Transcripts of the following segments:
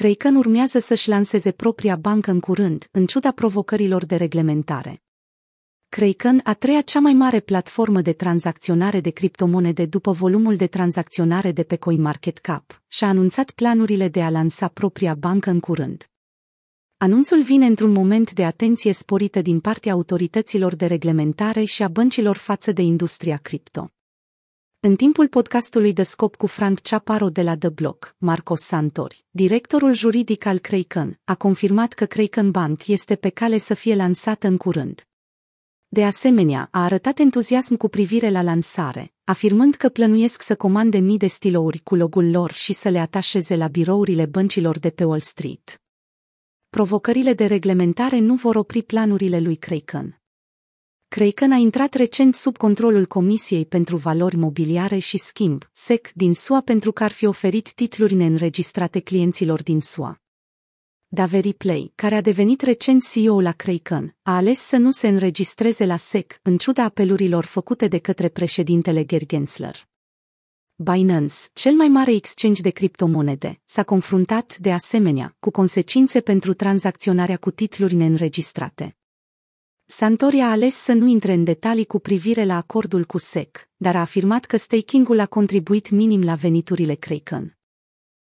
Kraken urmează să-și lanseze propria bancă în curând, în ciuda provocărilor de reglementare. Kraken, a treia cea mai mare platformă de tranzacționare de criptomonede după volumul de tranzacționare de pe CoinMarketCap, și-a anunțat planurile de a lansa propria bancă în curând. Anunțul vine într-un moment de atenție sporită din partea autorităților de reglementare și a băncilor față de industria cripto. În timpul podcastului de Scop cu Frank Ciaparo de la The Block, Marcos Santori, directorul juridic al Kraken, a confirmat că Kraken Bank este pe cale să fie lansată în curând. De asemenea, a arătat entuziasm cu privire la lansare, afirmând că plănuiesc să comande mii de stilouri cu logo-ul lor și să le atașeze la birourile băncilor de pe Wall Street. Provocările de reglementare nu vor opri planurile lui Kraken. Kraken a intrat recent sub controlul Comisiei pentru Valori Mobiliare și Schimb, SEC, din SUA pentru că ar fi oferit titluri neînregistrate clienților din SUA. David Ripley, care a devenit recent CEO la Kraken, a ales să nu se înregistreze la SEC, în ciuda apelurilor făcute de către președintele Gary Gensler. Binance, cel mai mare exchange de criptomonede, s-a confruntat de asemenea cu consecințe pentru tranzacționarea cu titluri neînregistrate. Santori a ales să nu intre în detalii cu privire la acordul cu SEC, dar a afirmat că staking-ul a contribuit minim la veniturile Kraken.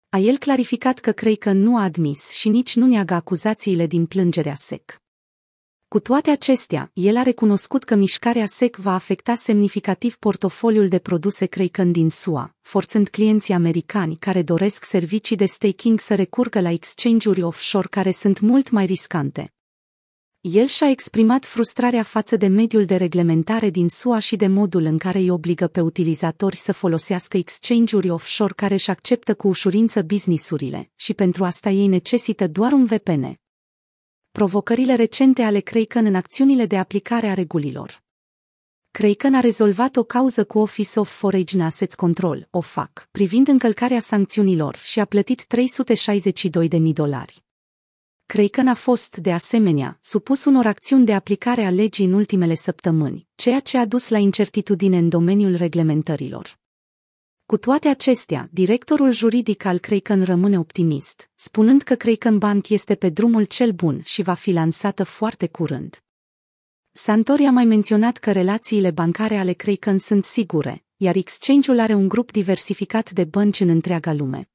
A el clarificat că Kraken nu a admis și nici nu neagă acuzațiile din plângerea SEC. Cu toate acestea, el a recunoscut că mișcarea SEC va afecta semnificativ portofoliul de produse Kraken din SUA, forțând clienții americani care doresc servicii de staking să recurgă la exchange-uri offshore care sunt mult mai riscante. El și-a exprimat frustrarea față de mediul de reglementare din SUA și de modul în care îi obligă pe utilizatori să folosească exchange-uri offshore care își acceptă cu ușurință business-urile, și pentru asta ei necesită doar un VPN. Provocările recente ale Kraken în acțiunile de aplicare a regulilor. Kraken a rezolvat o cauză cu Office of Foreign Assets Control, OFAC, privind încălcarea sancțiunilor și a plătit $362.000. Kraken a fost, de asemenea, supus unor acțiuni de aplicare a legii în ultimele săptămâni, ceea ce a dus la incertitudine în domeniul reglementărilor. Cu toate acestea, directorul juridic al Kraken rămâne optimist, spunând că Kraken Bank este pe drumul cel bun și va fi lansată foarte curând. Santori a mai menționat că relațiile bancare ale Kraken sunt sigure, iar exchange-ul are un grup diversificat de bănci în întreaga lume.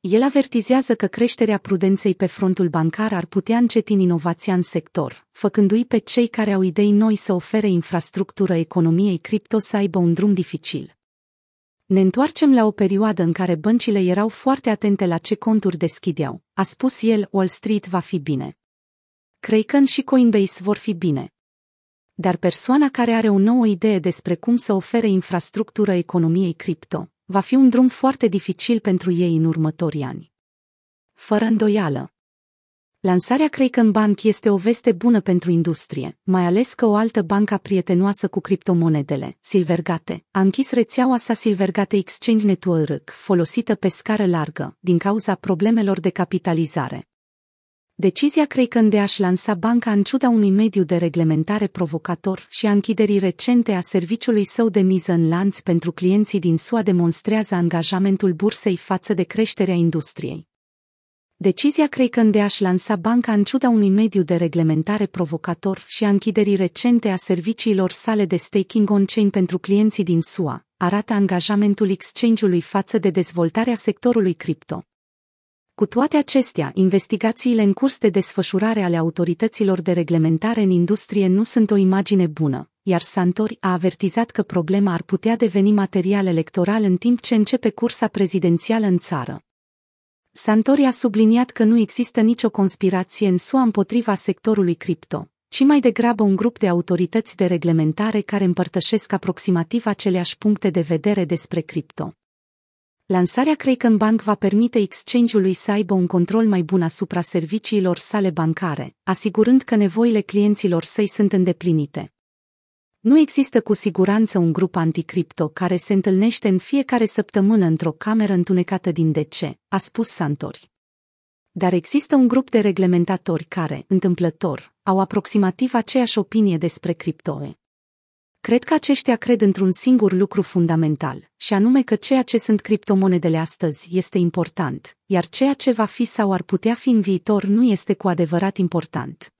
El avertizează că creșterea prudenței pe frontul bancar ar putea încetini inovația în sector, făcându-i pe cei care au idei noi să ofere infrastructură economiei cripto să aibă un drum dificil. Ne întoarcem la o perioadă în care băncile erau foarte atente la ce conturi deschideau, a spus el. Wall Street va fi bine. Kraken și Coinbase vor fi bine. Dar persoana care are o nouă idee despre cum să ofere infrastructură economiei cripto, va fi un drum foarte dificil pentru ei în următorii ani. Fără îndoială. Lansarea Kraken Bank este o veste bună pentru industrie, mai ales că o altă bancă prietenoasă cu criptomonedele, Silvergate, a închis rețeaua sa Silvergate Exchange Network, folosită pe scară largă, din cauza problemelor de capitalizare. Decizia Kraken de a-și lansa banca în ciuda unui mediu de reglementare provocator și a închiderii recente a serviciului său de miză în lanț pentru clienții din SUA demonstrează angajamentul bursei față de creșterea industriei. Decizia Kraken de a-și lansa banca în ciuda unui mediu de reglementare provocator și a închiderii recente a serviciilor sale de staking on-chain pentru clienții din SUA arată angajamentul exchange-ului față de dezvoltarea sectorului cripto. Cu toate acestea, investigațiile în curs de desfășurare ale autorităților de reglementare în industrie nu sunt o imagine bună, iar Santori a avertizat că problema ar putea deveni material electoral în timp ce începe cursa prezidențială în țară. Santori a subliniat că nu există nicio conspirație în SUA împotriva sectorului cripto, ci mai degrabă un grup de autorități de reglementare care împărtășesc aproximativ aceleași puncte de vedere despre cripto. Lansarea Kraken Bank va permite exchange-ului să aibă un control mai bun asupra serviciilor sale bancare, asigurând că nevoile clienților săi sunt îndeplinite. Nu există cu siguranță un grup anticripto care se întâlnește în fiecare săptămână într-o cameră întunecată din DC, a spus Santori. Dar există un grup de reglementatori care, întâmplător, au aproximativ aceeași opinie despre criptoe. Cred că aceștia cred într-un singur lucru fundamental, și anume că ceea ce sunt criptomonedele astăzi este important, iar ceea ce va fi sau ar putea fi în viitor nu este cu adevărat important.